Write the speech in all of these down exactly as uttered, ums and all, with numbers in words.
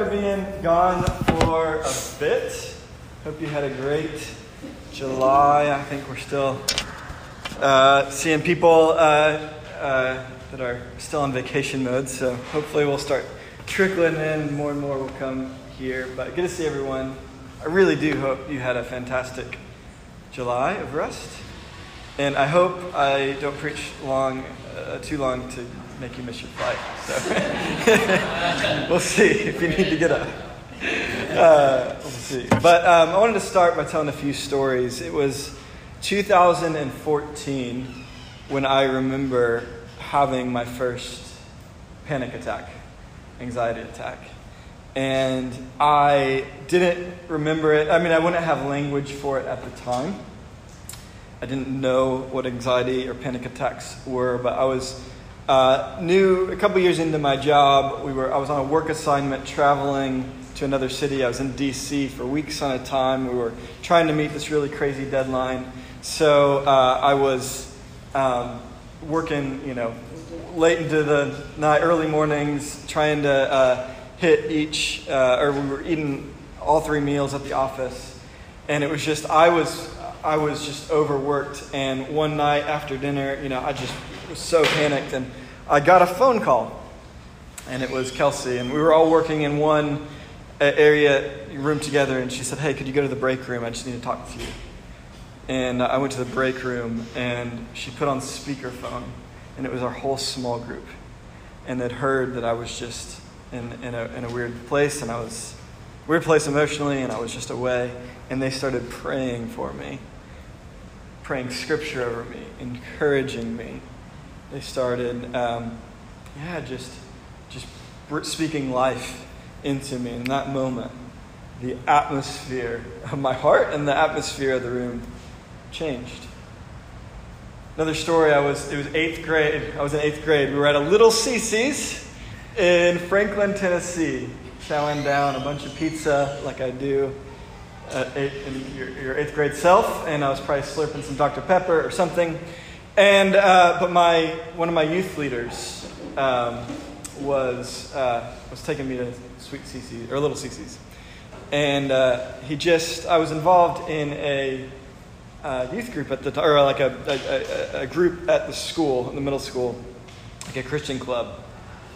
after being gone for a bit. Hope you had a great July. I think we're still uh, seeing people uh, uh, that are still on vacation mode, so hopefully we'll start trickling in. More and more will come here, but good to see everyone. I really do hope you had a fantastic July of rest, and I hope I don't preach long, uh, too long to make you miss your flight, so we'll see if you need to get up. Uh, we'll see. But um, I wanted to start by telling a few stories. It was two thousand fourteen when I remember having my first panic attack, anxiety attack, and I didn't remember it. I mean, I wouldn't have language for it at the time. I didn't know what anxiety or panic attacks were, but I was... Uh, knew a couple years into my job, we were I was on a work assignment traveling to another city. I was in D C for weeks on a time. We were trying to meet this really crazy deadline. So uh, I was um, working, you know, late into the night, early mornings, trying to uh, hit each, uh, or we were eating all three meals at the office. And it was just, I was, I was just overworked. And one night after dinner, you know, I just was so panicked, and I got a phone call, and it was Kelsey, and we were all working in one area, room together, and she said, "Hey, could you go to the break room? I just need to talk to you." And I went to the break room, and she put on speakerphone, and it was our whole small group, and they'd heard that I was just in, in, a, in a weird place, and I was weird place emotionally, and I was just away, and they started praying for me, praying scripture over me, encouraging me. They started, um, yeah, just just speaking life into me. In that moment, the atmosphere of my heart and the atmosphere of the room changed. Another story, I was, it was eighth grade. I was in eighth grade. We were at a Little Cece's in Franklin, Tennessee, chowing down a bunch of pizza like I do uh, eight, in your, your eighth grade self, and I was probably slurping some Doctor Pepper or something. And uh, but my one of my youth leaders um, was uh, was taking me to Sweet C C's or Little C C's, and uh, he just I was involved in a uh, youth group at the or like a, a a group at the school, in the middle school, like a Christian club,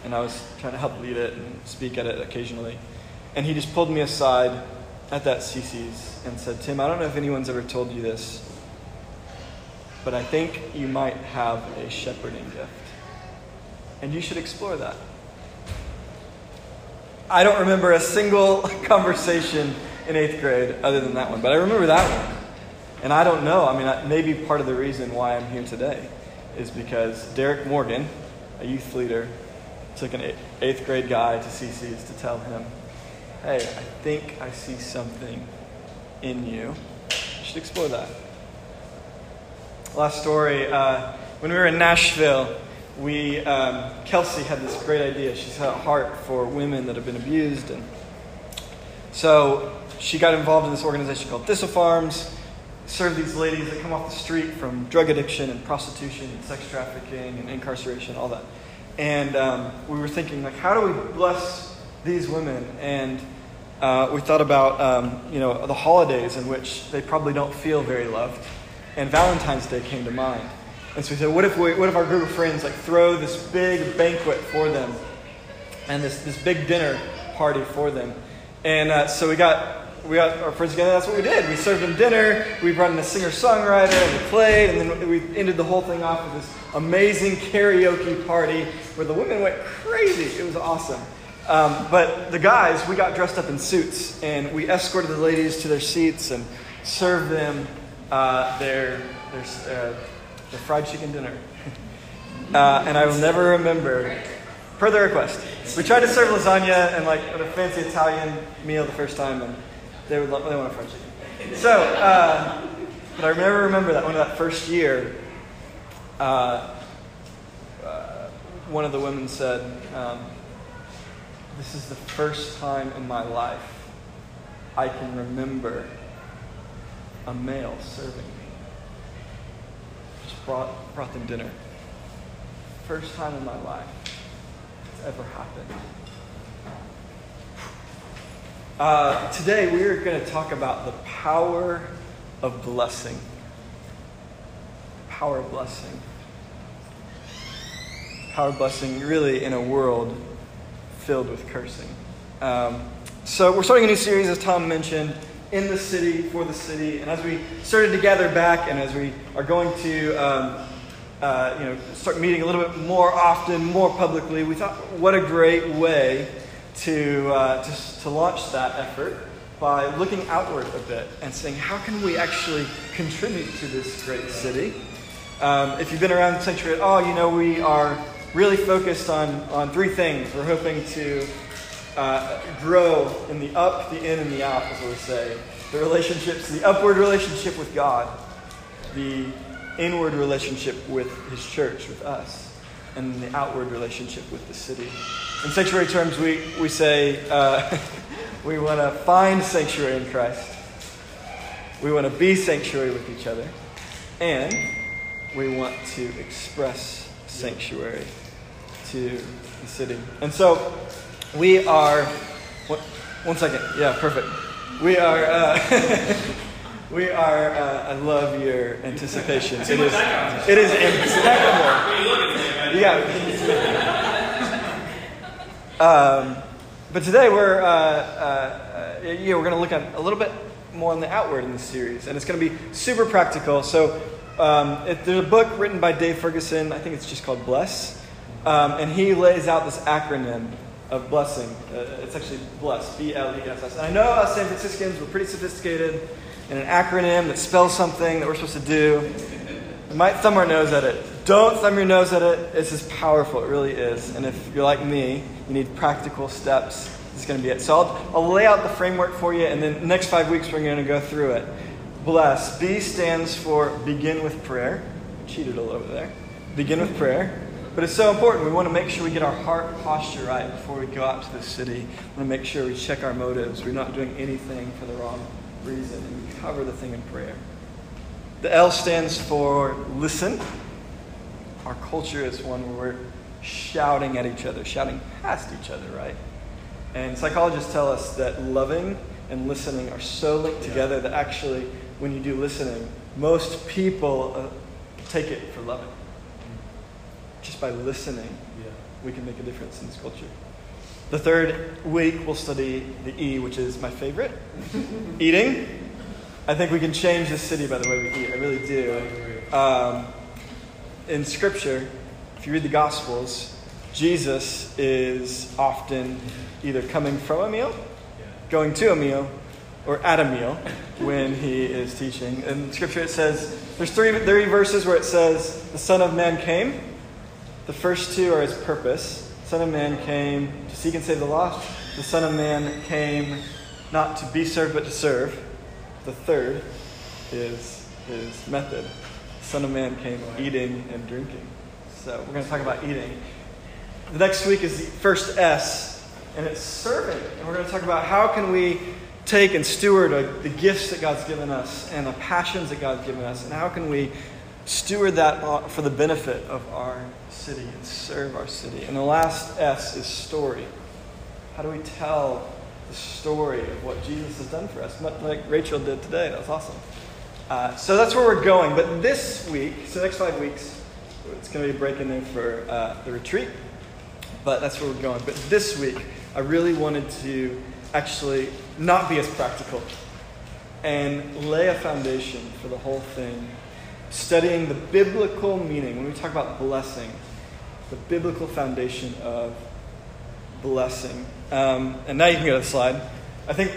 and I was trying to help lead it and speak at it occasionally, and he just pulled me aside at that C C's and said, "Tim, I don't know if anyone's ever told you this, but I think you might have a shepherding gift, and you should explore that." I don't remember a single conversation in eighth grade other than that one, but I remember that one. And I don't know, I mean, maybe part of the reason why I'm here today is because Derek Morgan, a youth leader, took an eighth grade guy to C C's to tell him, "Hey, I think I see something in you. You should explore that." Last story, uh, when we were in Nashville, we um, Kelsey had this great idea. She's had a heart for women that have been abused, and so she got involved in this organization called Thistle Farms, served these ladies that come off the street from drug addiction and prostitution and sex trafficking and incarceration, all that. And um, we were thinking, like, how do we bless these women? And uh, we thought about, um, you know, the holidays in which they probably don't feel very loved. And Valentine's Day came to mind, and so we said, "What if we? What if our group of friends like throw this big banquet for them, and this this big dinner party for them?" And uh, so we got we got our friends together. That's what we did. We served them dinner. We brought in a singer songwriter. We played, and then we ended the whole thing off with this amazing karaoke party where the women went crazy. It was awesome. Um, but the guys, we got dressed up in suits, and we escorted the ladies to their seats and served them Uh, their, their, uh, their fried chicken dinner. uh, and I will never remember, per the request. We tried to serve lasagna and like a fancy Italian meal the first time, and they would love, they want a fried chicken. So, uh, but I never remember that one of that first year, uh, uh, one of the women said, um, "This is the first time in my life I can remember a male serving me." Just brought brought them dinner. First time in my life it's ever happened. Uh, today we are going to talk about the power of blessing. Power of blessing. Power of blessing really in a world filled with cursing. Um, so we're starting a new series, as Tom mentioned, in the city, for the city. And as we started to gather back and as we are going to um, uh, you know, start meeting a little bit more often, more publicly, we thought what a great way to, uh, to, to launch that effort by looking outward a bit and saying, how can we actually contribute to this great city? Um, if you've been around the sanctuary at all, you know we are really focused on, on three things. We're hoping to uh, grow in the up, the in, and the out, as we say. The relationships, the upward relationship with God, the inward relationship with His church, with us, and the outward relationship with the city. In sanctuary terms, we, we say uh, we want to find sanctuary in Christ. We want to be sanctuary with each other. And we want to express sanctuary to the city. And so we are... One, one second. Yeah, perfect. We are... Uh, we are... Uh, I love your anticipation. It is, it is impeccable. Yeah. Um, but today we're uh, uh, uh, you know, we're going to look at a little bit more on the outward in this series, and it's going to be super practical. So um, it, there's a book written by Dave Ferguson. I think it's just called Bless, um, and he lays out this acronym of blessing. Uh, it's actually Bless, B L E S S. And I know us San Franciscans, we're pretty sophisticated, and an acronym that spells something that we're supposed to do. You might thumb our nose at it. Don't thumb your nose at it. It's just powerful. It really is. And if you're like me, you need practical steps. It's going to be it. So I'll, I'll lay out the framework for you, and then the next five weeks we're going to go through it. Bless. B stands for begin with prayer. I cheated all over there. Begin with prayer. But it's so important. We want to make sure we get our heart posture right before we go out to the city. We want to make sure we check our motives. We're not doing anything for the wrong reason. And we cover the thing in prayer. The L stands for listen. Our culture is one where we're shouting at each other, shouting past each other, right? And psychologists tell us that loving and listening are so linked together that actually, when you do listening, most people uh, take it for loving. Just by listening, yeah, we can make a difference in this culture. The third week, we'll study the E, which is my favorite, eating. I think we can change this city by the way we eat. I really do. I agree. Um, in Scripture, if you read the Gospels, Jesus is often either coming from a meal, going to a meal, or at a meal when he is teaching. In Scripture it says, there's three, three verses where it says, the Son of Man came. The first two are his purpose. The Son of Man came to seek and save the lost. The Son of Man came not to be served but to serve. The third is his method. Son of Man came eating and drinking. So we're going to talk about eating. The next week is the first S, and it's serving. And we're going to talk about how can we take and steward the gifts that God's given us and the passions that God's given us, and how can we steward that for the benefit of our city and serve our city. And the last S is story. How do we tell the story of what Jesus has done for us, much like Rachel did today? That was awesome. Uh, so that's where we're going. But this week, so the next five weeks, it's going to be breaking in for uh, the retreat. But that's where we're going. But this week, I really wanted to actually not be as practical and lay a foundation for the whole thing, studying the biblical meaning. When we talk about blessing, the biblical foundation of blessing. Um, and now you can go to the slide. I think...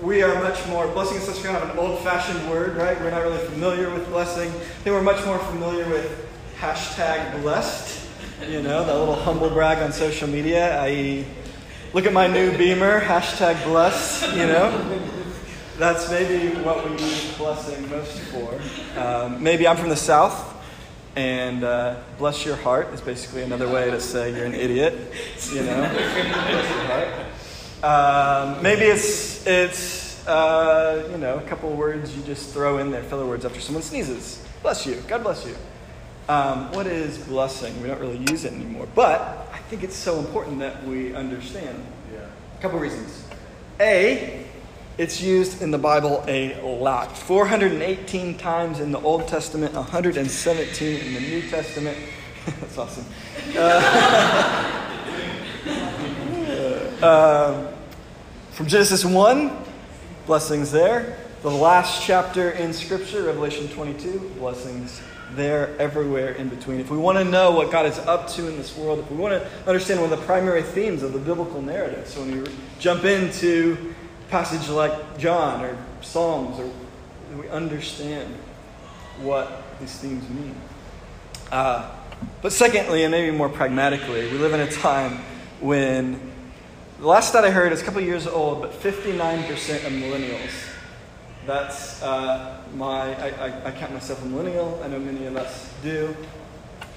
We are much more, blessing is such kind of an old-fashioned word, right? We're not really familiar with blessing. I think we're much more familiar with hashtag blessed, you know, that little humble brag on social media, that is, look at my new Beamer, hashtag blessed, you know? That's maybe what we use blessing most for. Um, maybe I'm from the South, and uh, bless your heart is basically another way to say you're an idiot, you know? Bless your heart. Um, maybe it's, it's uh, you know, a couple words you just throw in there, filler words after someone sneezes. Bless you. God bless you. Um, what is blessing? We don't really use it anymore. But I think it's so important that we understand. Yeah. A couple reasons. A, it's used in the Bible a lot. four hundred eighteen times in the Old Testament, one hundred seventeen in the New Testament. That's awesome. Uh, uh, from Genesis one, blessings there. The last chapter in Scripture, Revelation twenty-two, blessings there, everywhere in between. If we want to know what God is up to in this world, if we want to understand one of the primary themes of the biblical narrative, so when we jump into a passage like John or Psalms, or we understand what these themes mean. Uh, but secondly, and maybe more pragmatically, we live in a time when, the last that I heard is a couple years old, but fifty-nine percent of millennials. That's uh, my, I, I, I count myself a millennial. I know many of us do.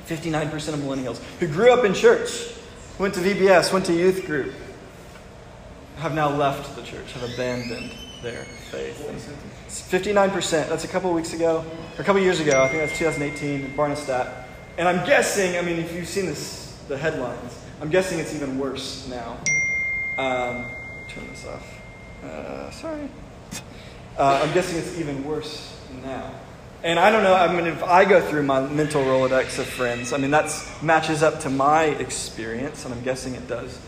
fifty-nine percent of millennials who grew up in church, went to V B S, went to youth group, have now left the church, have abandoned their faith. And it's fifty-nine percent. That's a couple of weeks ago, or a couple of years ago. I think that's two thousand eighteen, Barna Stat. And I'm guessing, I mean, if you've seen this, the headlines, I'm guessing it's even worse now. Um, turn this off. Uh, sorry. Uh, I'm guessing it's even worse now. And I don't know, I mean, if I go through my mental Rolodex of friends, I mean, that matches up to my experience, and I'm guessing it does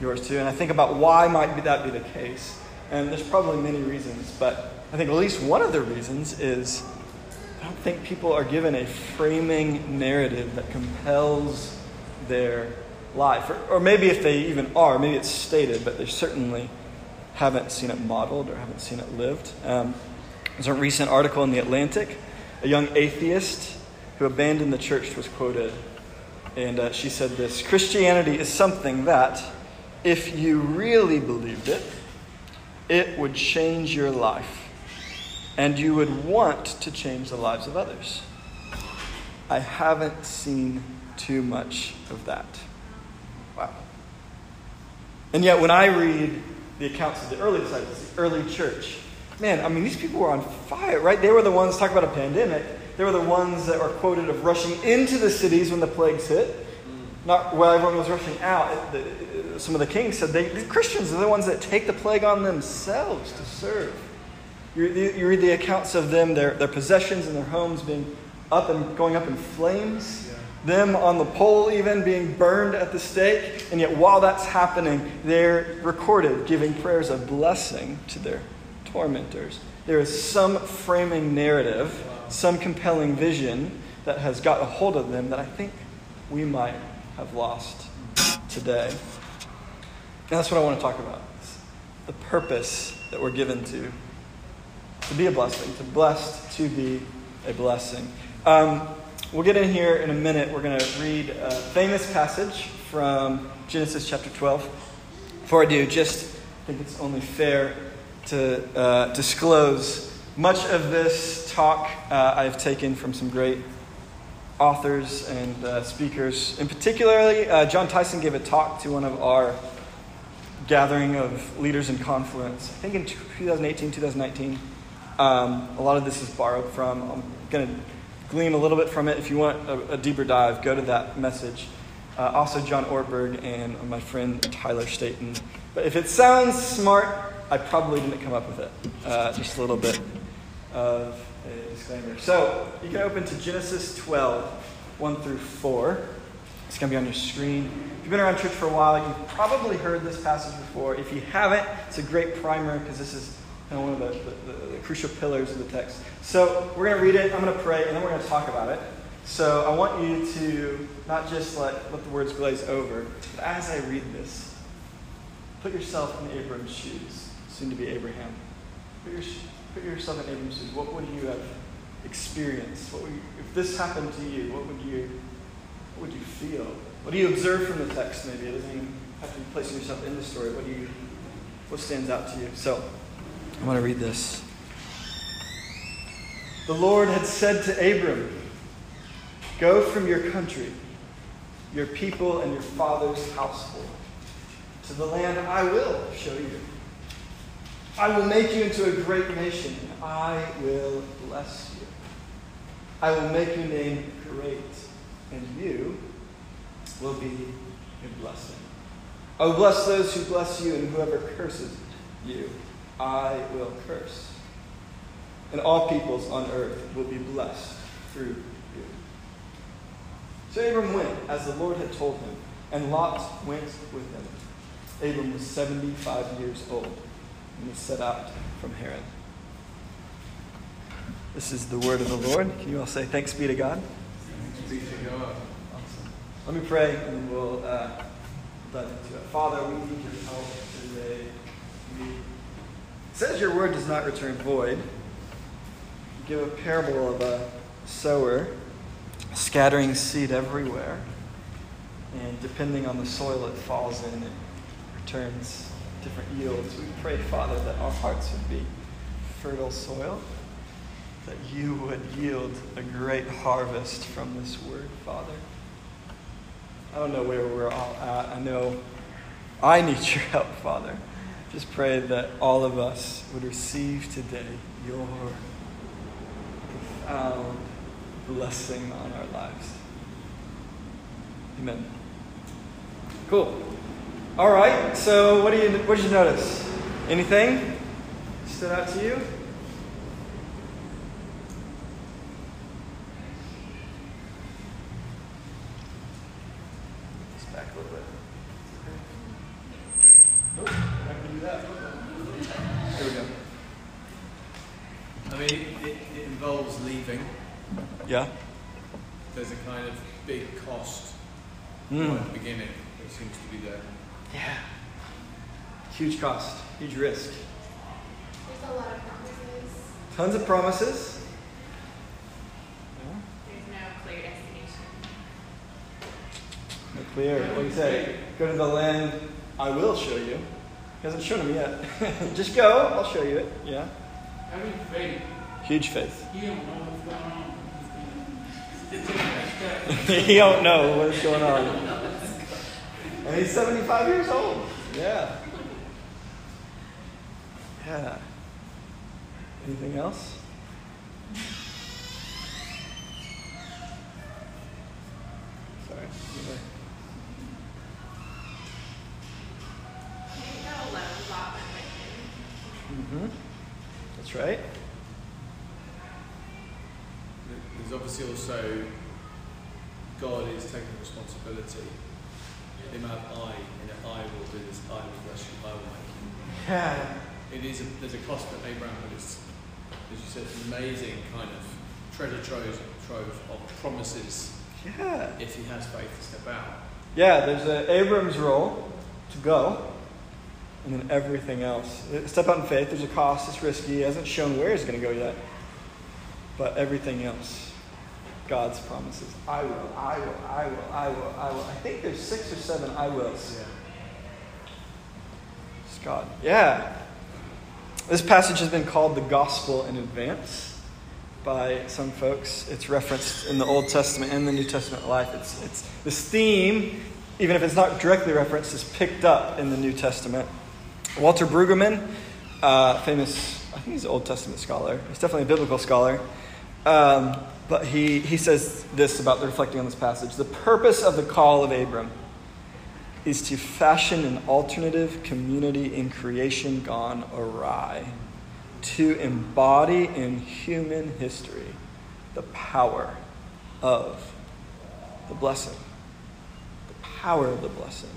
yours too. And I think about why might that be the case. And there's probably many reasons, but I think at least one of the reasons is I don't think people are given a framing narrative that compels their life. Or, or maybe if they even are, maybe it's stated, but they're certainly haven't seen it modeled or haven't seen it lived. Um, there's a recent article in The Atlantic. A young atheist who abandoned the church was quoted. And uh, she said this, "Christianity is something that, if you really believed it, it would change your life. And you would want to change the lives of others. I haven't seen too much of that." Wow. And yet when I read the accounts of the early disciples, the early church. Man, I mean, these people were on fire, right? They were the ones, talk about a pandemic, they were the ones that were quoted of rushing into the cities when the plagues hit. Mm. Not where everyone was rushing out. The, some of the kings said, they, the Christians are the ones that take the plague on themselves to serve. You, you read the accounts of them, their, their possessions and their homes being up and going up in flames. Yeah. Them on the pole even being burned at the stake. And yet while that's happening, they're recorded giving prayers of blessing to their tormentors. There is some framing narrative, some compelling vision that has got a hold of them that I think we might have lost today. And that's what I want to talk about. The purpose that we're given to. To be a blessing. To blessed to be a blessing. Um... We'll get in here in a minute. We're going to read a famous passage from Genesis chapter twelve. Before I do, just I think it's only fair to uh, disclose much of this talk uh, I've taken from some great authors and uh, speakers. And particularly, uh, John Tyson gave a talk to one of our gathering of leaders in confluence. I think in twenty eighteen, twenty nineteen. Um, a lot of this is borrowed from. I'm going to glean a little bit from it. If you want a, a deeper dive, go to that message. Uh, also, John Ortberg and my friend Tyler Staten. But if it sounds smart, I probably didn't come up with it. Uh, just a little bit of a disclaimer. So you can open to Genesis twelve, one through four. It's going to be on your screen. If you've been around church for a while, you've probably heard this passage before. If you haven't, it's a great primer because this is kind of one of the, the, the crucial pillars of the text. So we're going to read it, I'm going to pray, and then we're going to talk about it. So I want you to not just let, let the words glaze over, but as I read this, put yourself in Abram's shoes, soon to be Abraham. Put, your, put yourself in Abram's shoes. What would you have experienced? What would you, if this happened to you, what would you, what would you feel? What do you observe from the text maybe? It doesn't even have to be placing yourself in the story. What do you, what stands out to you? So I want to read this. The Lord had said to Abram, "Go from your country, your people, and your father's household to the land I will show you. I will make you into a great nation, and I will bless you. I will make your name great, and you will be a blessing. I will bless those who bless you, and whoever curses you, I will curse, and all peoples on earth will be blessed through you. So Abram went, as the Lord had told him, and Lot went with him. Abram was seventy-five years old, and he set out from Haran. This is the word of the Lord. Can you all say, thanks be to God? Thanks be to God. Awesome. Let me pray, and we'll uh, dive into it. Father, we need your help today. We... It says your word does not return void. You give a parable of a sower scattering seed everywhere, and depending on the soil it falls in, it returns different yields. We pray, Father, that our hearts would be fertile soil, that you would yield a great harvest from this word, Father. I don't know where we're all at. I know I need your help, Father. Just pray that all of us would receive today your profound blessing on our lives. Amen. Cool. All right. So, what do you what did you notice? Anything stood out to you? Just back a little bit. Nope. I can do that. Here we go. I mean, it, it involves leaving. Yeah. There's a kind of big cost. Mm. At the beginning, it seems to be there. Yeah. Huge cost, huge risk. There's a lot of promises. Tons of promises. Yeah. There's no clear destination. No clear. What do you say? Go to the land I will show you. He hasn't shown him yet. Just go, I'll show you it. Yeah. Having faith. Huge faith. You don't know what's going on. He don't know what's going on. And he's seventy-five years old. Yeah. Yeah. Anything else? Sorry. Anyway. Mm-hmm. That's right. There's obviously also God is taking responsibility. The amount of I, you know, I will do this, I will bless you, I will make you. Yeah. It is a, there's a cost to Abraham, but it's, as you said, it's an amazing kind of treasure trove, trove of promises. Yeah. If he has faith to step out. Yeah, there's a Abram's role to go, and then everything else. Step out in faith, there's a cost, it's risky, he hasn't shown where he's going to go yet. But everything else, God's promises. I will, I will, I will, I will, I will. I think there's six or seven I wills. Yeah. It's God. Yeah. This passage has been called the gospel in advance by some folks. It's referenced in the Old Testament and the New Testament life. It's, it's this theme, even if it's not directly referenced, is picked up in the New Testament. Walter Brueggemann, uh, famous, I think he's an Old Testament scholar. He's definitely a biblical scholar. Um, but he, he says this about the reflecting on this passage. The purpose of the call of Abram is to fashion an alternative community in creation gone awry, to embody in human history the power of the blessing. The power of the blessing.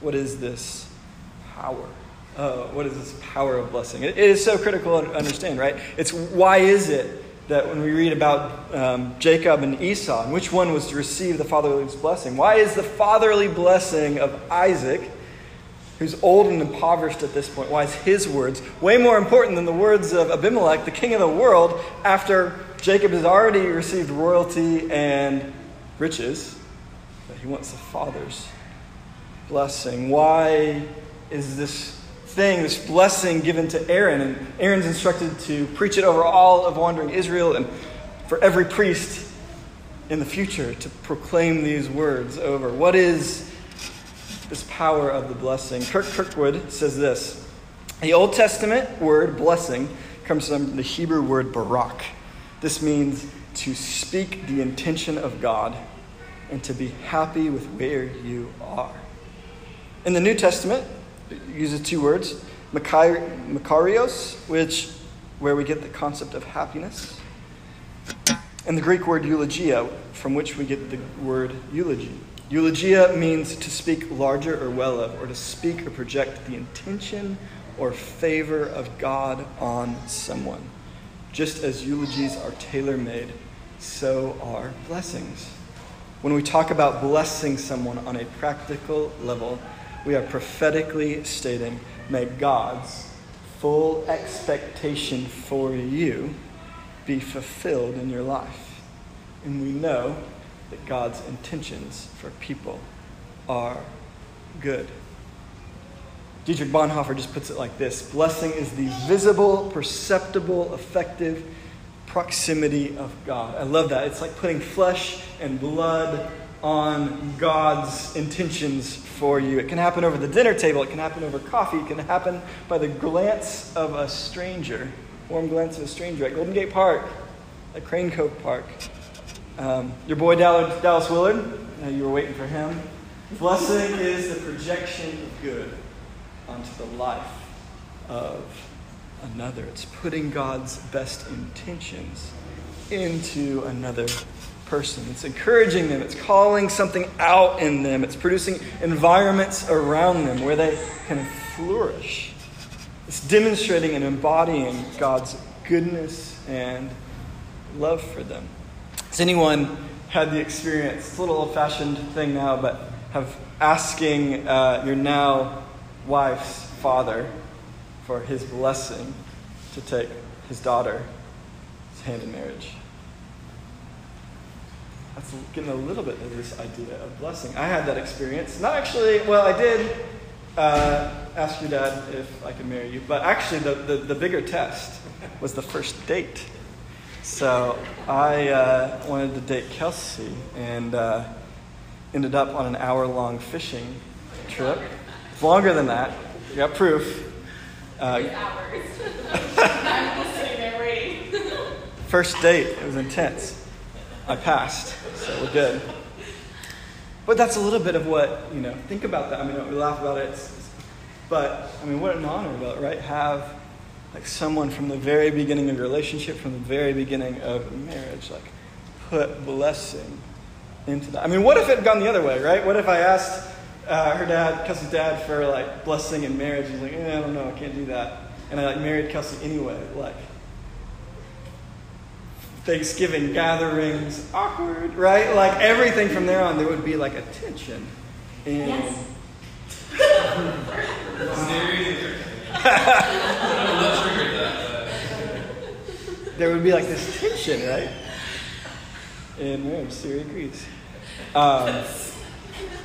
What is this power? Uh, what is this power of blessing? It, it is so critical to understand, right? It's why is it that when we read about um, Jacob and Esau, and which one was to receive the fatherly blessing? Why is the fatherly blessing of Isaac, who's old and impoverished at this point, why is his words way more important than the words of Abimelech, the king of the world, after Jacob has already received royalty and riches, but he wants the father's blessing? Why is this thing, this blessing given to Aaron, and Aaron's instructed to preach it over all of wandering Israel and for every priest in the future to proclaim these words over? What is this power of the blessing? Kirk Kirkwood says this: the Old Testament word blessing comes from the Hebrew word barak. This means to speak the intention of God and to be happy with where you are. In the New Testament, uses two words, Makarios, which where we get the concept of happiness, and the Greek word eulogia, from which we get the word eulogy. Eulogia means to speak larger or well of, or to speak or project the intention or favor of God on someone. Just as eulogies are tailor-made, so are blessings. When we talk about blessing someone on a practical level, we are prophetically stating, may God's full expectation for you be fulfilled in your life. And we know that God's intentions for people are good. Dietrich Bonhoeffer just puts it like this: blessing is the visible, perceptible, effective proximity of God. I love that. It's like putting flesh and blood on God's intentions for you. It can happen over the dinner table. It can happen over coffee. It can happen by the glance of a stranger, warm glance of a stranger at Golden Gate Park, at Crane Cove Park. Um, your boy Dallas Willard, uh, you were waiting for him. Blessing is the projection of good onto the life of another. It's putting God's best intentions into another person. It's encouraging them. It's calling something out in them. It's producing environments around them where they can flourish. It's demonstrating and embodying God's goodness and love for them. Has anyone had the experience, it's a little old-fashioned thing now, but of asking uh, your now wife's father for his blessing to take his daughter's hand in marriage? That's getting a little bit of this idea of blessing. I had that experience. Not actually, well, I did uh, ask your dad if I could marry you, but actually the, the, the bigger test was the first date. So I uh, wanted to date Kelsey and uh, ended up on an hour-long fishing trip. It's longer than that. You got proof. Uh, hours. I'm sitting there waiting. First date. It was intense. I passed, so we're good. But that's a little bit of what, you know, think about that. I mean, we laugh about it, it's, it's, but, I mean, what an honor, though, right? Have, like, someone from the very beginning of your relationship, from the very beginning of marriage, like, put blessing into that. I mean, what if it had gone the other way, right? What if I asked uh, her dad, Kelsey's dad, for, like, blessing in marriage, and like, eh, I don't know, I can't do that. And I, like, married Kelsey anyway, like, Thanksgiving gatherings, awkward, right? Like everything from there on, there would be like a tension. And yes. There would be like this tension, right? In marriage, Siri agrees. Um,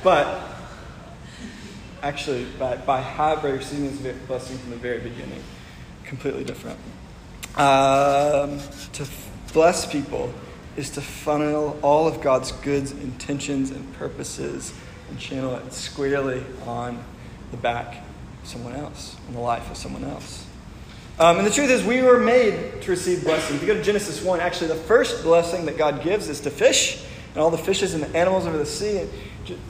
but actually, by, by having received this blessing from the very beginning, completely different. Um, to bless people is to funnel all of God's goods, intentions, and purposes and channel it squarely on the back of someone else, on the life of someone else. Um, and the truth is we were made to receive blessings. If you go to Genesis one, actually the first blessing that God gives is to fish and all the fishes and the animals over the sea.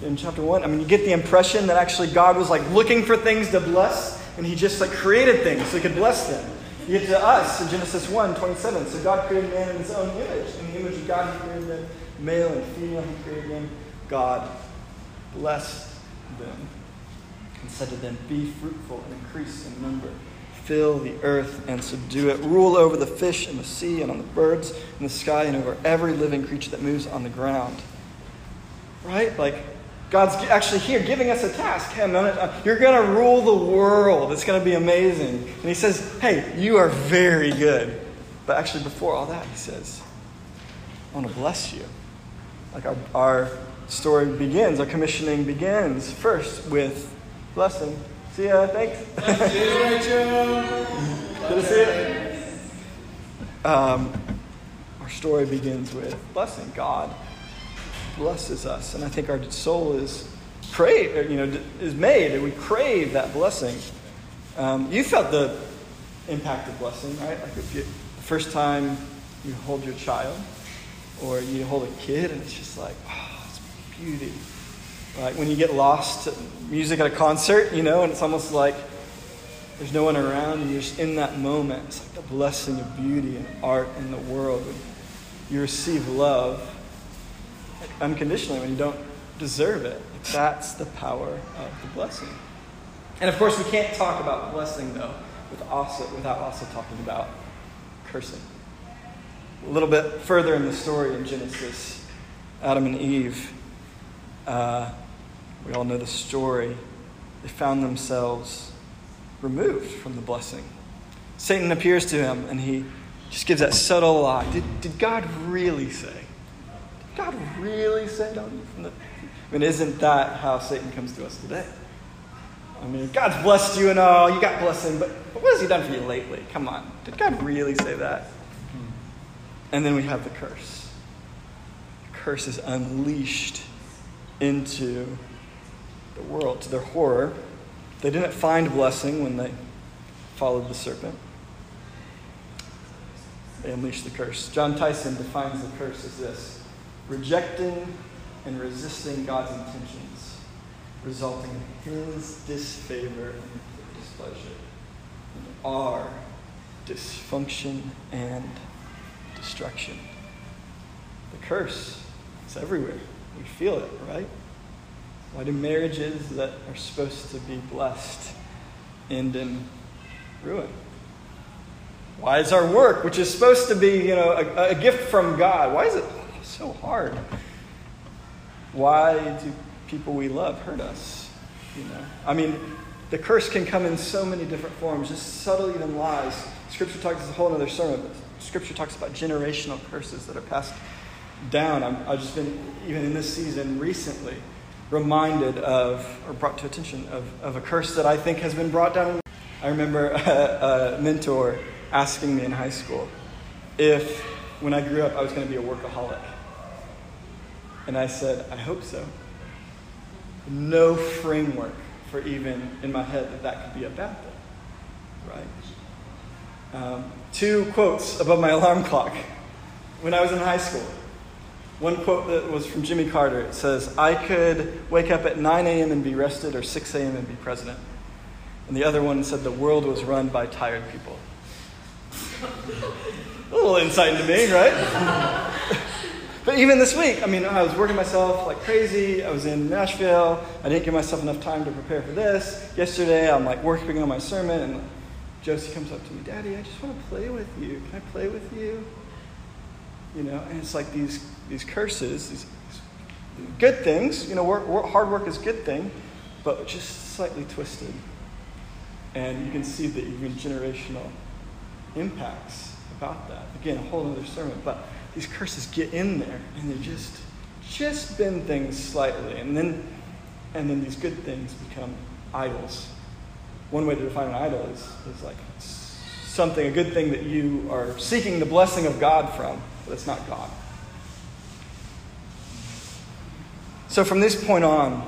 In chapter one, I mean, you get the impression that actually God was like looking for things to bless and he just like created things so he could bless them. You get to us in Genesis one, twenty-seven. So God created man in his own image. In the image of God, he created them. Male and female, he created them. God blessed them and said to them, be fruitful and increase in number. Fill the earth and subdue it. Rule over the fish in the sea and on the birds in the sky and over every living creature that moves on the ground. Right? Like, God's actually here giving us a task. Hey, gonna, you're going to rule the world. It's going to be amazing. And he says, hey, you are very good. But actually before all that, he says, I want to bless you. Like our, our story begins, our commissioning begins first with blessing. See ya, thanks. See you, Rachel. Good to see you. Um, our story begins with blessing. God blesses us, and I think our soul is crave, you know, is made, and we crave that blessing. Um, you felt the impact of blessing, right? Like if you, the first time you hold your child, or you hold a kid, and it's just like, oh, it's beauty. Like when you get lost to music at a concert, you know, and it's almost like There's no one around, and you're just in that moment. It's like the blessing of beauty and art in the world. You receive love unconditionally when you don't deserve it. That's the power of the blessing. And of course, we can't talk about blessing, though, without also, without also talking about cursing. A little bit further in the story in Genesis, Adam and Eve, uh, we all know the story. They found themselves removed from the blessing. Satan appears to him, and he just gives that subtle lie. Did, did God really say? Did God really say, don't eat from the... I mean, isn't that how Satan comes to us today? I mean, God's blessed you and all. You got blessing, but what has he done for you lately? Come on. Did God really say that? And then we have the curse. The curse is unleashed into the world. To their horror, they didn't find blessing when they followed the serpent. They unleashed the curse. John Tyson defines the curse as this: rejecting and resisting God's intentions, resulting in his disfavor and displeasure, and our dysfunction and destruction. The curse is everywhere. We feel it, right? Why do marriages that are supposed to be blessed end in ruin? Why is our work, which is supposed to be, you know, a, a gift from God, why is it so hard? Why do people we love hurt us? You know, I mean, the curse can come in so many different forms, just subtly even lies. Scripture talks, it's a whole other sermon, but Scripture talks about generational curses that are passed down. I'm, I've just been, even in this season recently, reminded of, or brought to attention of, of a curse that I think has been brought down. I remember a, a mentor asking me in high school if, when I grew up, I was going to be a workaholic. And I said, I hope so. No framework for even in my head that that could be a bad thing, right? Um, two quotes above my alarm clock when I was in high school. One quote that was from Jimmy Carter. It says, I could wake up at nine a.m. and be rested, or six a.m. and be president. And the other one said, the world was run by tired people. A little insight into me, right? But even this week, I mean, I was working myself like crazy. I was in Nashville. I didn't give myself enough time to prepare for this. Yesterday, I'm like working on my sermon, and Josie comes up to me, Daddy, I just want to play with you. Can I play with you? You know, and it's like these these curses, these good things. You know, work, work, hard work is a good thing, but just slightly twisted. And you can see the even generational impacts about that. Again, a whole other sermon, but these curses get in there, and they just just bend things slightly, and then and then these good things become idols. One way to define an idol is, is like something, a good thing that you are seeking the blessing of God from, but it's not God. So from this point on,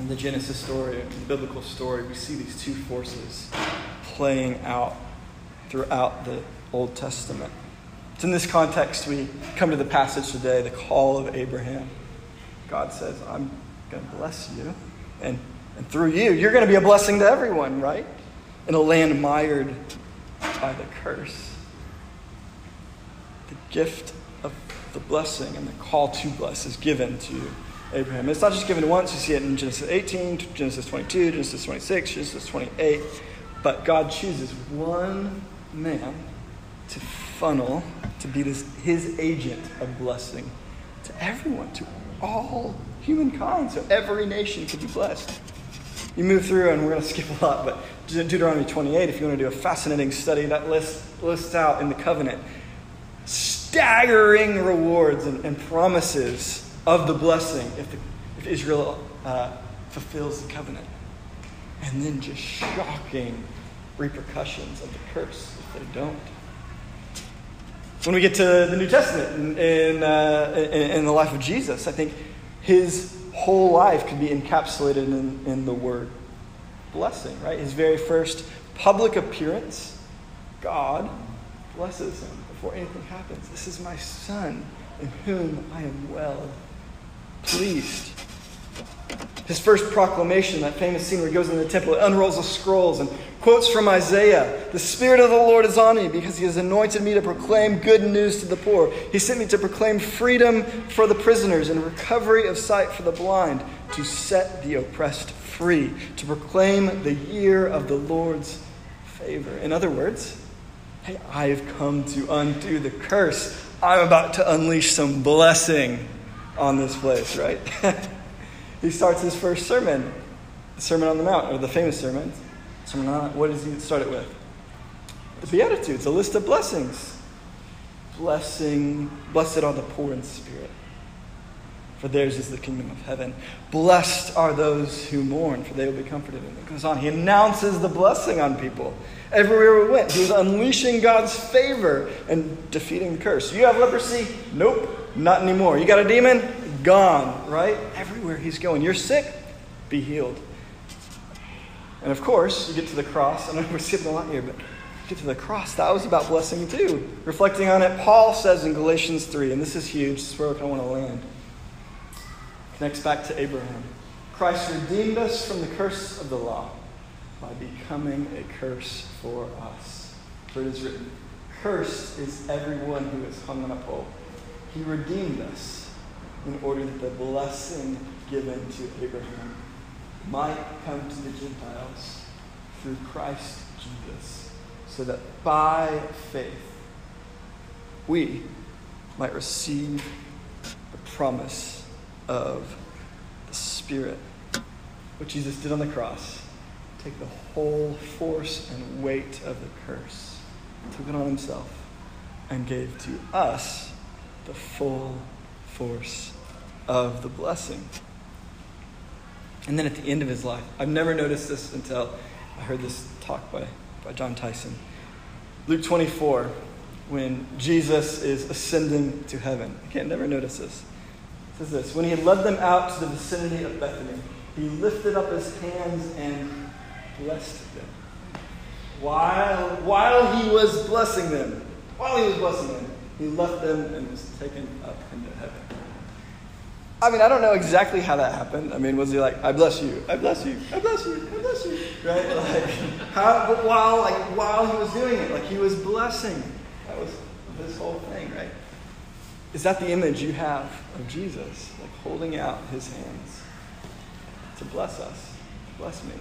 in the Genesis story, in the biblical story, we see these two forces playing out throughout the Old Testament. It's in this context we come to the passage today, the call of Abraham. God says, I'm going to bless you, and, and through you, you're going to be a blessing to everyone, right? In a land mired by the curse. The gift of the blessing and the call to bless is given to Abraham. It's not just given once. You see it in Genesis eighteen, Genesis twenty-two, Genesis twenty-six, Genesis twenty-eight. But God chooses one man to funnel, to be this, his agent of blessing to everyone, to all humankind, so every nation could be blessed. You move through, and we're going to skip a lot, but Deuteronomy twenty-eight, if you want to do a fascinating study, that list, lists out in the covenant staggering rewards and, and promises of the blessing if, the, if Israel uh, fulfills the covenant. And then just shocking repercussions of the curse if they don't. When we get to the New Testament in, in, uh, in, in the life of Jesus, I think his whole life can be encapsulated in, in the word blessing, right? His very first public appearance, God blesses him before anything happens. This is my son in whom I am well pleased. His first proclamation, that famous scene where he goes into the temple, unrolls the scrolls and quotes from Isaiah. The Spirit of the Lord is on me because he has anointed me to proclaim good news to the poor. He sent me to proclaim freedom for the prisoners and recovery of sight for the blind, to set the oppressed free, to proclaim the year of the Lord's favor. In other words, hey, I have come to undo the curse. I'm about to unleash some blessing on this place, right? He starts his first sermon, the Sermon on the Mount, or the famous sermon. Sermon on, what does he start it with? The Beatitudes, a list of blessings. Blessing, blessed are the poor in spirit, for theirs is the kingdom of heaven. Blessed are those who mourn, for they will be comforted. And it goes on. He announces the blessing on people. Everywhere we went, he was unleashing God's favor and defeating the curse. You have leprosy? Nope, not anymore. You got a demon? Gone, right? Everywhere he's going. You're sick? Be healed. And of course, you get to the cross. I know we're skipping a lot here, but you get to the cross. That was about blessing too. Reflecting on it, Paul says in Galatians three, and this is huge. This is where I kind of want to land. Connects back to Abraham. Christ redeemed us from the curse of the law by becoming a curse for us. For it is written, cursed is everyone who is hung on a pole. He redeemed us, in order that the blessing given to Abraham might come to the Gentiles through Christ Jesus, so that by faith we might receive the promise of the Spirit. What Jesus did on the cross, take the whole force and weight of the curse, took it on himself, and gave to us the full force of the blessing. And then at the end of his life, I've never noticed this until I heard this talk by, by John Tyson. Luke twenty-four, when Jesus is ascending to heaven. I can't never notice this. It says this, when he had led them out to the vicinity of Bethany, he lifted up his hands and blessed them. While, while he was blessing them, while he was blessing them, he left them and was taken up into heaven. I mean, I don't know exactly how that happened. I mean, was he like, I bless you, I bless you, I bless you, I bless you, right? Like, how, but while, like, while he was doing it, like, he was blessing. That was this whole thing, right? Is that the image you have of Jesus, like, holding out his hands to bless us, bless me?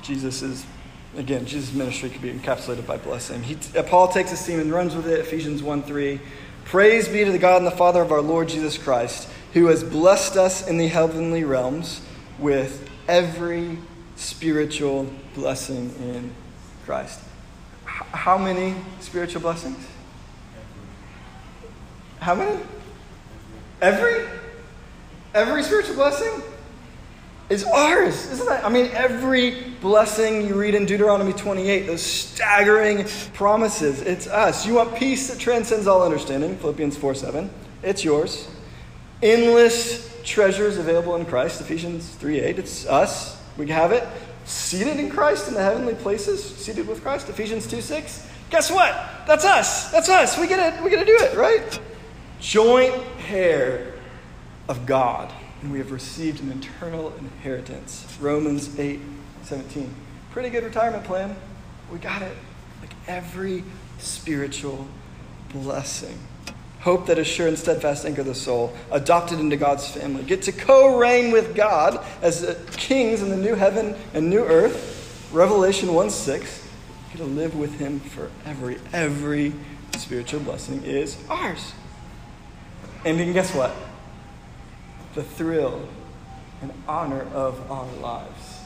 Jesus is, again, Jesus' ministry could be encapsulated by blessing. He, Paul takes this theme and runs with it, Ephesians one three. Praise be to the God and the Father of our Lord Jesus Christ, who has blessed us in the heavenly realms with every spiritual blessing in Christ. H- how many spiritual blessings? How many? Every? Every spiritual blessing is ours, isn't it? I mean, every blessing you read in Deuteronomy twenty-eight, those staggering promises, it's us. You want peace that transcends all understanding, Philippians four seven, it's yours. Endless treasures available in Christ, Ephesians three eight, it's us, we have it. Seated in Christ in the heavenly places, seated with Christ, Ephesians two six. Guess what? That's us, that's us, we get it, we get to do it, right? Joint heir of God. And we have received an eternal inheritance. Romans eight seventeen. Pretty good retirement plan. We got it. Like every spiritual blessing. Hope that is sure and steadfast anchor the soul, adopted into God's family. Get to co-reign with God as kings in the new heaven and new earth. Revelation one six. Get to live with him forever. Every spiritual blessing is ours. And then guess what? The thrill and honor of our lives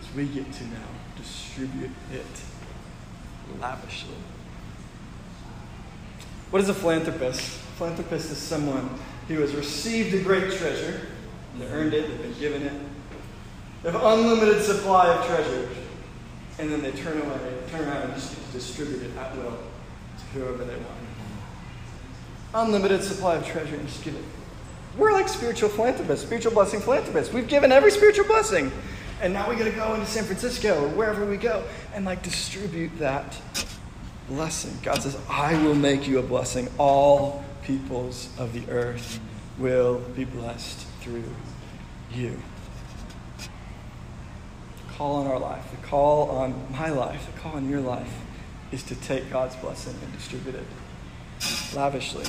as we get to now distribute it lavishly. What is a philanthropist? A philanthropist is someone who has received a great treasure. They earned it, they've been given it. They have unlimited supply of treasure, and then they turn away, turn around and just distribute it at will to whoever they want. Unlimited supply of treasure and just give it. We're like spiritual philanthropists, spiritual blessing philanthropists. We've given every spiritual blessing. And now we got to go into San Francisco or wherever we go and like distribute that blessing. God says, I will make you a blessing. All peoples of the earth will be blessed through you. The call on our life, the call on my life, the call on your life is to take God's blessing and distribute it lavishly.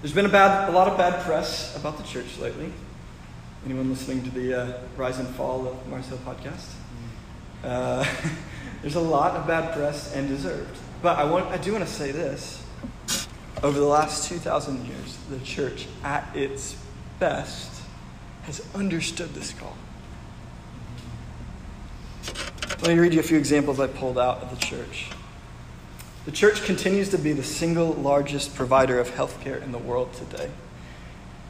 There's been a, bad, a lot of bad press about the church lately. Anyone listening to the uh, Rise and Fall of Mars Hill podcast? Uh, there's a lot of bad press, and deserved. But I want—I do want to say this. Over the last two thousand years, the church, at its best, has understood this call. Let me read you a few examples I pulled out of the church. The church continues to be the single largest provider of healthcare in the world today.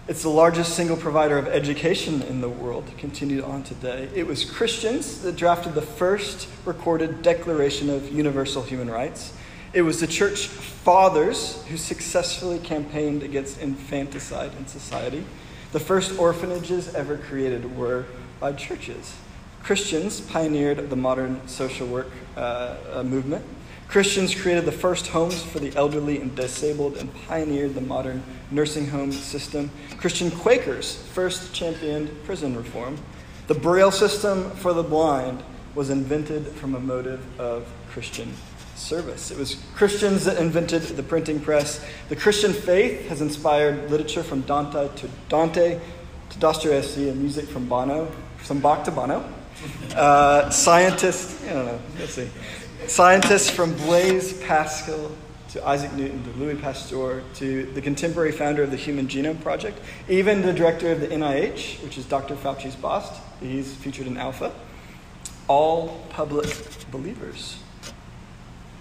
It's the largest single provider of education in the world, continued on today. It was Christians that drafted the first recorded Declaration of Universal Human Rights. It was the church fathers who successfully campaigned against infanticide in society. The first orphanages ever created were by churches. Christians pioneered the modern social work uh, movement. Christians created the first homes for the elderly and disabled and pioneered the modern nursing home system. Christian Quakers first championed prison reform. The Braille system for the blind was invented from a motive of Christian service. It was Christians that invented the printing press. The Christian faith has inspired literature from Dante to Dante to Dostoevsky and music from Bono, from Bach to Bono. Uh, scientists, I don't know, let's see. Scientists from Blaise Pascal to Isaac Newton to Louis Pasteur to the contemporary founder of the Human Genome Project, even the director of the N I H, which is Doctor Fauci's boss, he's featured in Alpha, all public believers.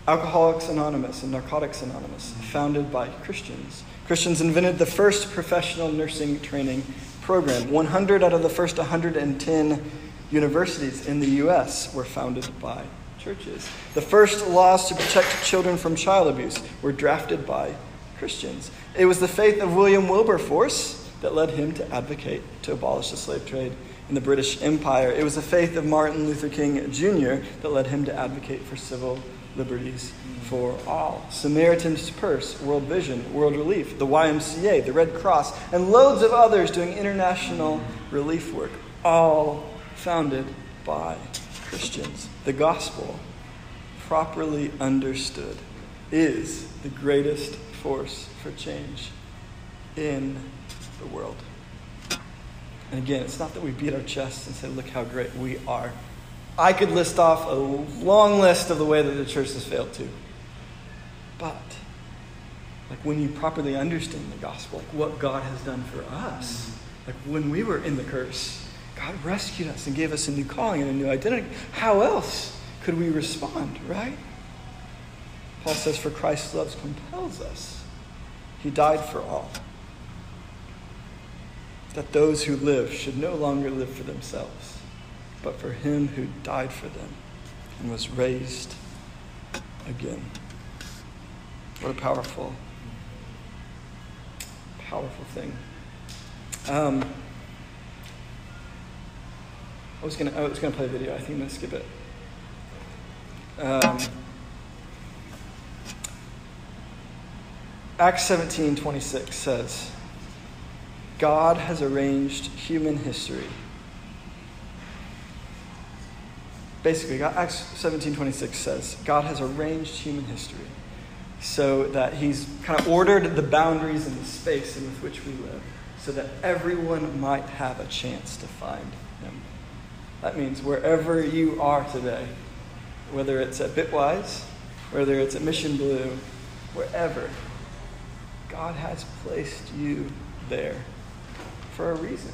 Alcoholics Anonymous and Narcotics Anonymous, founded by Christians. Christians invented the first professional nursing training program. one hundred out of the first one hundred ten universities in the U S were founded by churches. The first laws to protect children from child abuse were drafted by Christians. It was the faith of William Wilberforce that led him to advocate to abolish the slave trade in the British Empire. It was the faith of Martin Luther King Junior that led him to advocate for civil liberties for all. Samaritan's Purse, World Vision, World Relief, the Y M C A, the Red Cross, and loads of others doing international relief work, all founded by Christians. The gospel, properly understood, is the greatest force for change in the world. And again, it's not that we beat our chests and say, look how great we are. I could list off a long list of the way that the church has failed to. But, like, when you properly understand the gospel, like what God has done for us, like when we were in the curse, God rescued us and gave us a new calling and a new identity. How else could we respond, right? Paul says, for Christ's love compels us. He died for all. That those who live should no longer live for themselves, but for him who died for them and was raised again. What a powerful, powerful thing. Um... I was gonna. Oh, it's gonna play a video. I think I'm gonna skip it. Um, Acts seventeen twenty-six says, "God has arranged human history." Basically, God, Acts seventeen twenty-six says, "God has arranged human history so that He's kind of ordered the boundaries and the space in which we live, so that everyone might have a chance to find Him." That means wherever you are today, whether it's at Bitwise, whether it's at Mission Blue, wherever, God has placed you there for a reason.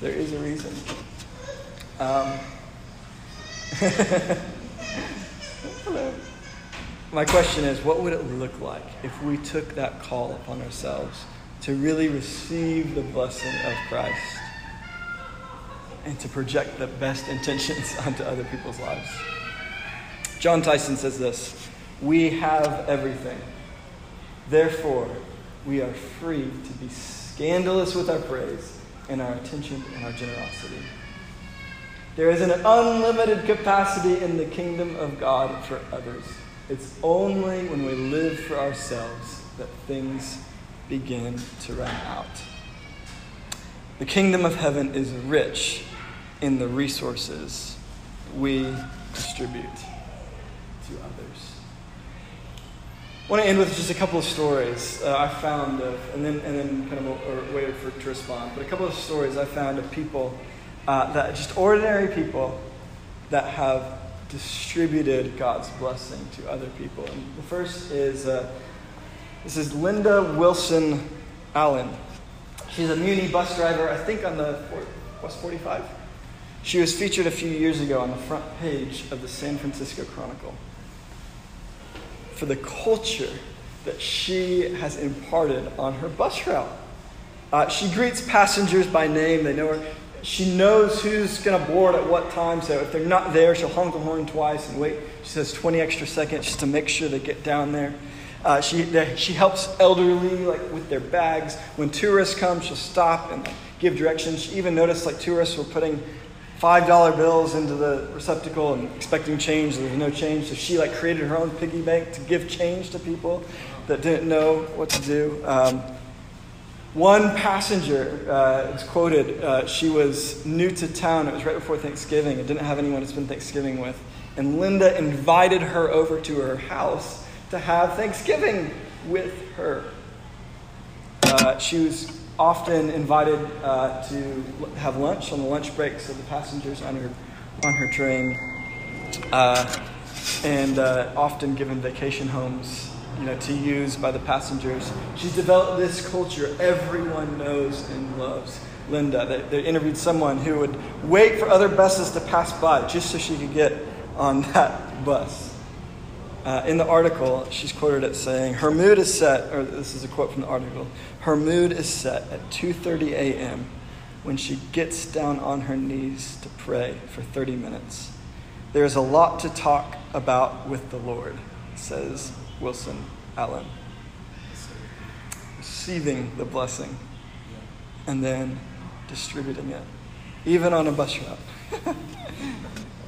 There is a reason. Um, Hello. My question is, what would it look like if we took that call upon ourselves to really receive the blessing of Christ? And to project the best intentions onto other people's lives. John Tyson says this, "We have everything. Therefore, we are free to be scandalous with our praise and our attention and our generosity." There is an unlimited capacity in the kingdom of God for others. It's only when we live for ourselves that things begin to run out. The kingdom of heaven is rich in the resources we distribute to others. I want to end with just a couple of stories uh, I found, of, and then and then kind of a, a way for to respond. But a couple of stories I found of people uh, that just ordinary people that have distributed God's blessing to other people. And the first is uh, this is Linda Wilson Allen. She's a Muni bus driver, I think on the West forty-five. She was featured a few years ago on the front page of the San Francisco Chronicle for the culture that she has imparted on her bus route. Uh, she greets passengers by name. They know her. She knows who's going to board at what time, so if they're not there, she'll honk the horn twice and wait. She says twenty extra seconds just to make sure they get down there. Uh, she the, she helps elderly like with their bags. When tourists come, she'll stop and like, give directions. She even noticed like tourists were putting five dollar bills into the receptacle and expecting change. There was no change, so she like created her own piggy bank to give change to people that didn't know what to do. Um, one passenger uh, was quoted. Uh, she was new to town. It was right before Thanksgiving and didn't have anyone to spend Thanksgiving with. And Linda invited her over to her house to have Thanksgiving with her. Uh, she was often invited uh, to have lunch on the lunch breaks of the passengers on her on her train, uh, and uh, often given vacation homes, you know, to use by the passengers. She's developed this culture everyone knows and loves. Linda, they, they interviewed someone who would wait for other buses to pass by just so she could get on that bus. Uh, in the article, she's quoted as saying, her mood is set, or this is a quote from the article, her mood is set at two thirty a.m. when she gets down on her knees to pray for thirty minutes. There is a lot to talk about with the Lord, says Wilson Allen. Receiving the blessing and then distributing it, even on a bus route.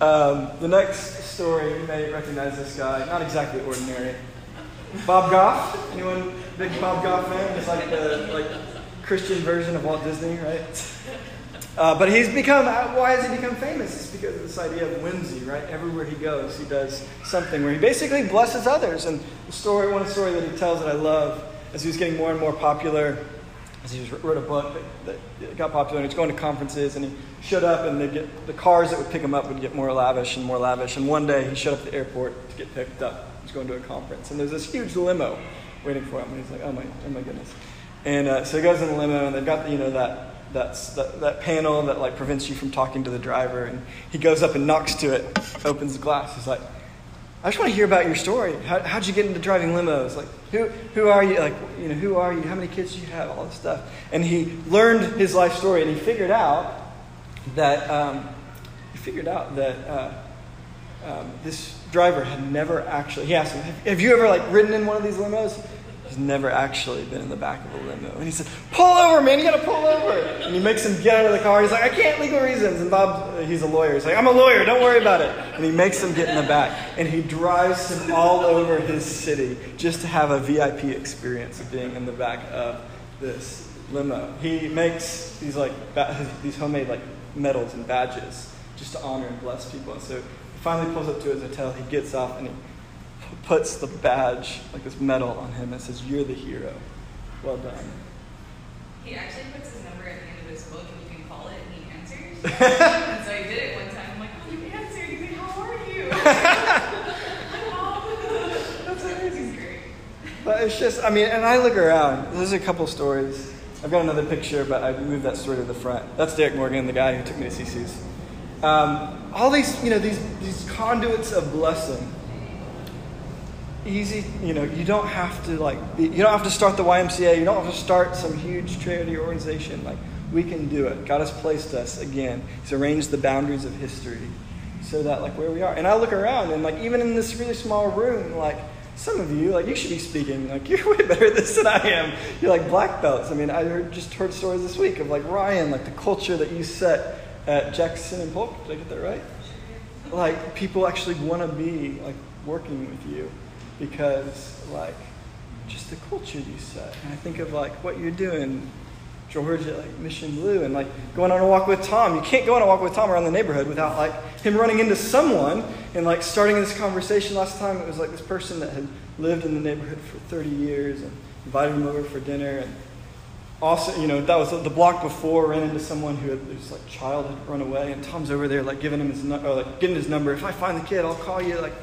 Um, the next story, you may recognize this guy, not exactly ordinary. Bob Goff, anyone big Bob Goff fan? It's like the like Christian version of Walt Disney, right? Uh, but he's become, why has he become famous? It's because of this idea of whimsy, right? Everywhere he goes, he does something where he basically blesses others. And the story, one story that he tells that I love, as he was getting more and more popular, as he was, wrote a book that, that got popular, and he was going to conferences, and he showed up, and they'd get, the cars that would pick him up would get more lavish and more lavish, and one day he showed up at the airport to get picked up. He was going to a conference, and there's this huge limo waiting for him, and he's like, oh my, oh my goodness. And uh, so he goes in the limo, and they've got, you know, that that's that, that panel that, like, prevents you from talking to the driver, and he goes up and knocks to it, opens the glass, he's like, I just want to hear about your story. How, how'd you get into driving limos? Like, who who are you? Like, you know, who are you? How many kids do you have? All this stuff. And he learned his life story, and he figured out that um, he figured out that uh, um, this driver had never actually. He asked him, have, "Have you ever like ridden in one of these limos?" He's never actually been in the back of a limo. And he said, "Pull over, man! You gotta pull over!" And he makes him get out of the car. He's like, "I can't, legal reasons." And Bob, he's a lawyer. He's like, "I'm a lawyer. Don't worry about it." And he makes him get in the back, and he drives him all over his city just to have a V I P experience of being in the back of this limo. He makes these like ba- these homemade like medals and badges just to honor and bless people. And so he finally pulls up to his hotel. He gets off and he puts the badge, like this medal, on him and says, "You're the hero. Well done." He actually puts his number at the end of his book, and you can call it, and he answers. And so I did it one time. I'm like, "Oh, you answered." He's like, "How are you?" That's amazing. Great. But it's just, I mean, and I look around. There's a couple stories. I've got another picture, but I moved that story to the front. That's Derek Morgan, the guy who took me to C C's. Um, all these, you know, these these conduits of blessing. Easy, you know, you don't have to like, be, you don't have to start the Y M C A, you don't have to start some huge charity organization, like, we can do it. God has placed us, again, He's arranged the boundaries of history, so that, like, where we are, and I look around, and, like, even in this really small room, like, some of you, like, you should be speaking, like, you're way better at this than I am, you're like black belts. I mean, I heard, just heard stories this week of, like, Ryan, like, the culture that you set at Jackson and Polk, did I get that right? Like, people actually want to be, like, working with you. Because, like, just the culture you set. And I think of, like, what you're doing, George at like Mission Blue and like going on a walk with Tom. You can't go on a walk with Tom around the neighborhood without like him running into someone and like starting this conversation. Last time it was like this person that had lived in the neighborhood for thirty years and invited him over for dinner. And also, you know, that was the block before, ran into someone who had whose like child had run away, and Tom's over there like giving him his nu- or like getting his number. If I find the kid, I'll call you. Like,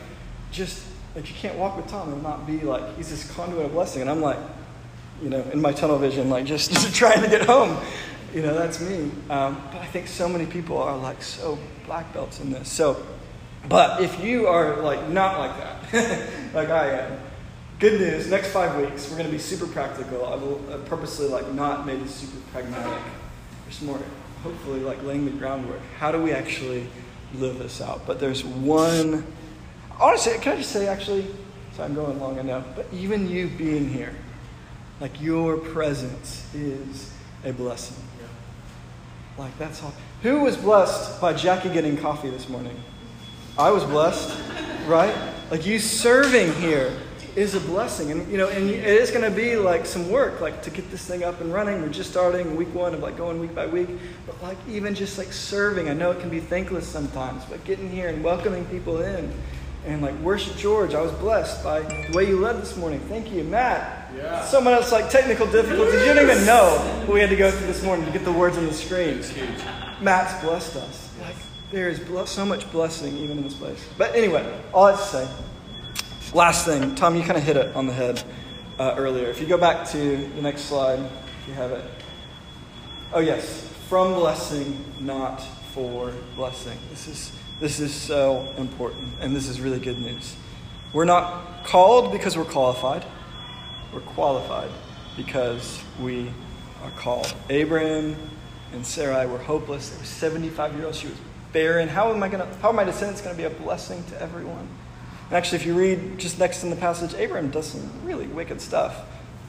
just like you can't walk with Tom and not be like he's this conduit of blessing. And I'm like, you know, in my tunnel vision, like just, just trying to get home. You know, that's me. Um, but I think so many people are like so black belts in this. So, but if you are like not like that, like I am, good news, next five weeks, we're going to be super practical. I will I purposely like not made it super pragmatic. There's more, hopefully, like laying the groundwork. How do we actually live this out? But there's one, honestly, can I just say actually, so I'm going long enough, but even you being here, like your presence is a blessing. Yeah. Like that's all. Who was blessed by Jackie getting coffee this morning? I was blessed, right? Like you serving here is a blessing. And you know, and it is going to be like some work, like to get this thing up and running. We're just starting week one of like going week by week. But like even just like serving, I know it can be thankless sometimes, but getting here and welcoming people in. And like worship George, I was blessed by the way you led this morning. Thank you, Matt. Yeah. Someone else like technical difficulties. You didn't even know what we had to go through this morning to get the words on the screen. Matt's blessed us. Yes. Like there is bl- so much blessing even in this place. But anyway, all I have to say. Last thing, Tom, you kind of hit it on the head uh, earlier. If you go back to the next slide, if you have it. Oh yes, from blessing, not for blessing. This is. This is so important, and this is really good news. We're not called because we're qualified. We're qualified because we are called. Abraham and Sarai were hopeless. They were seventy-five years old. She was barren. How am I going to? How are my descendants going to be a blessing to everyone? And actually, if you read just next in the passage, Abraham does some really wicked stuff.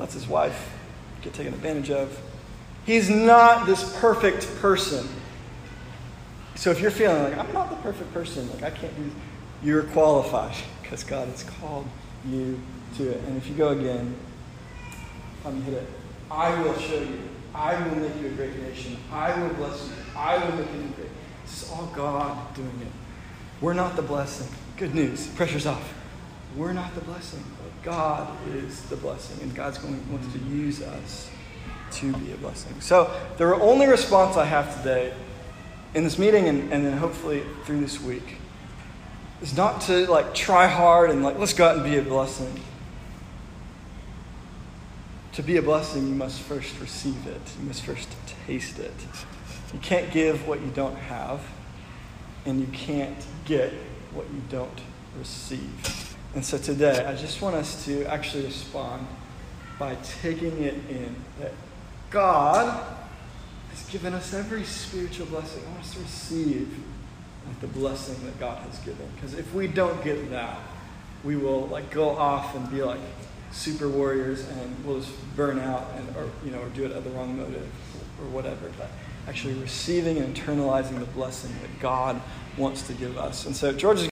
Lets his wife get taken advantage of. He's not this perfect person. So if you're feeling like, I'm not the perfect person, like I can't do this, you're qualified because God has called you to it. And if you go again, um, hit it. I will show you. I will make you a great nation. I will bless you. I will make you great. This is all God doing it. We're not the blessing. Good news. Pressure's off. We're not the blessing. But God is the blessing. And God's going wants to use us to be a blessing. So the only response I have today in this meeting and, and then hopefully through this week is not to like try hard and like let's go out and be a blessing. To be a blessing, you must first receive it. You must first taste it. You can't give what you don't have, and you can't get what you don't receive. And so today I just want us to actually respond by taking it in that God has given us every spiritual blessing. I want us to receive like, the blessing that God has given. Because if we don't get that, we will like go off and be like super warriors, and we'll just burn out, and or you know, or do it at the wrong motive, or, or whatever. But actually, receiving and internalizing the blessing that God wants to give us. And so George is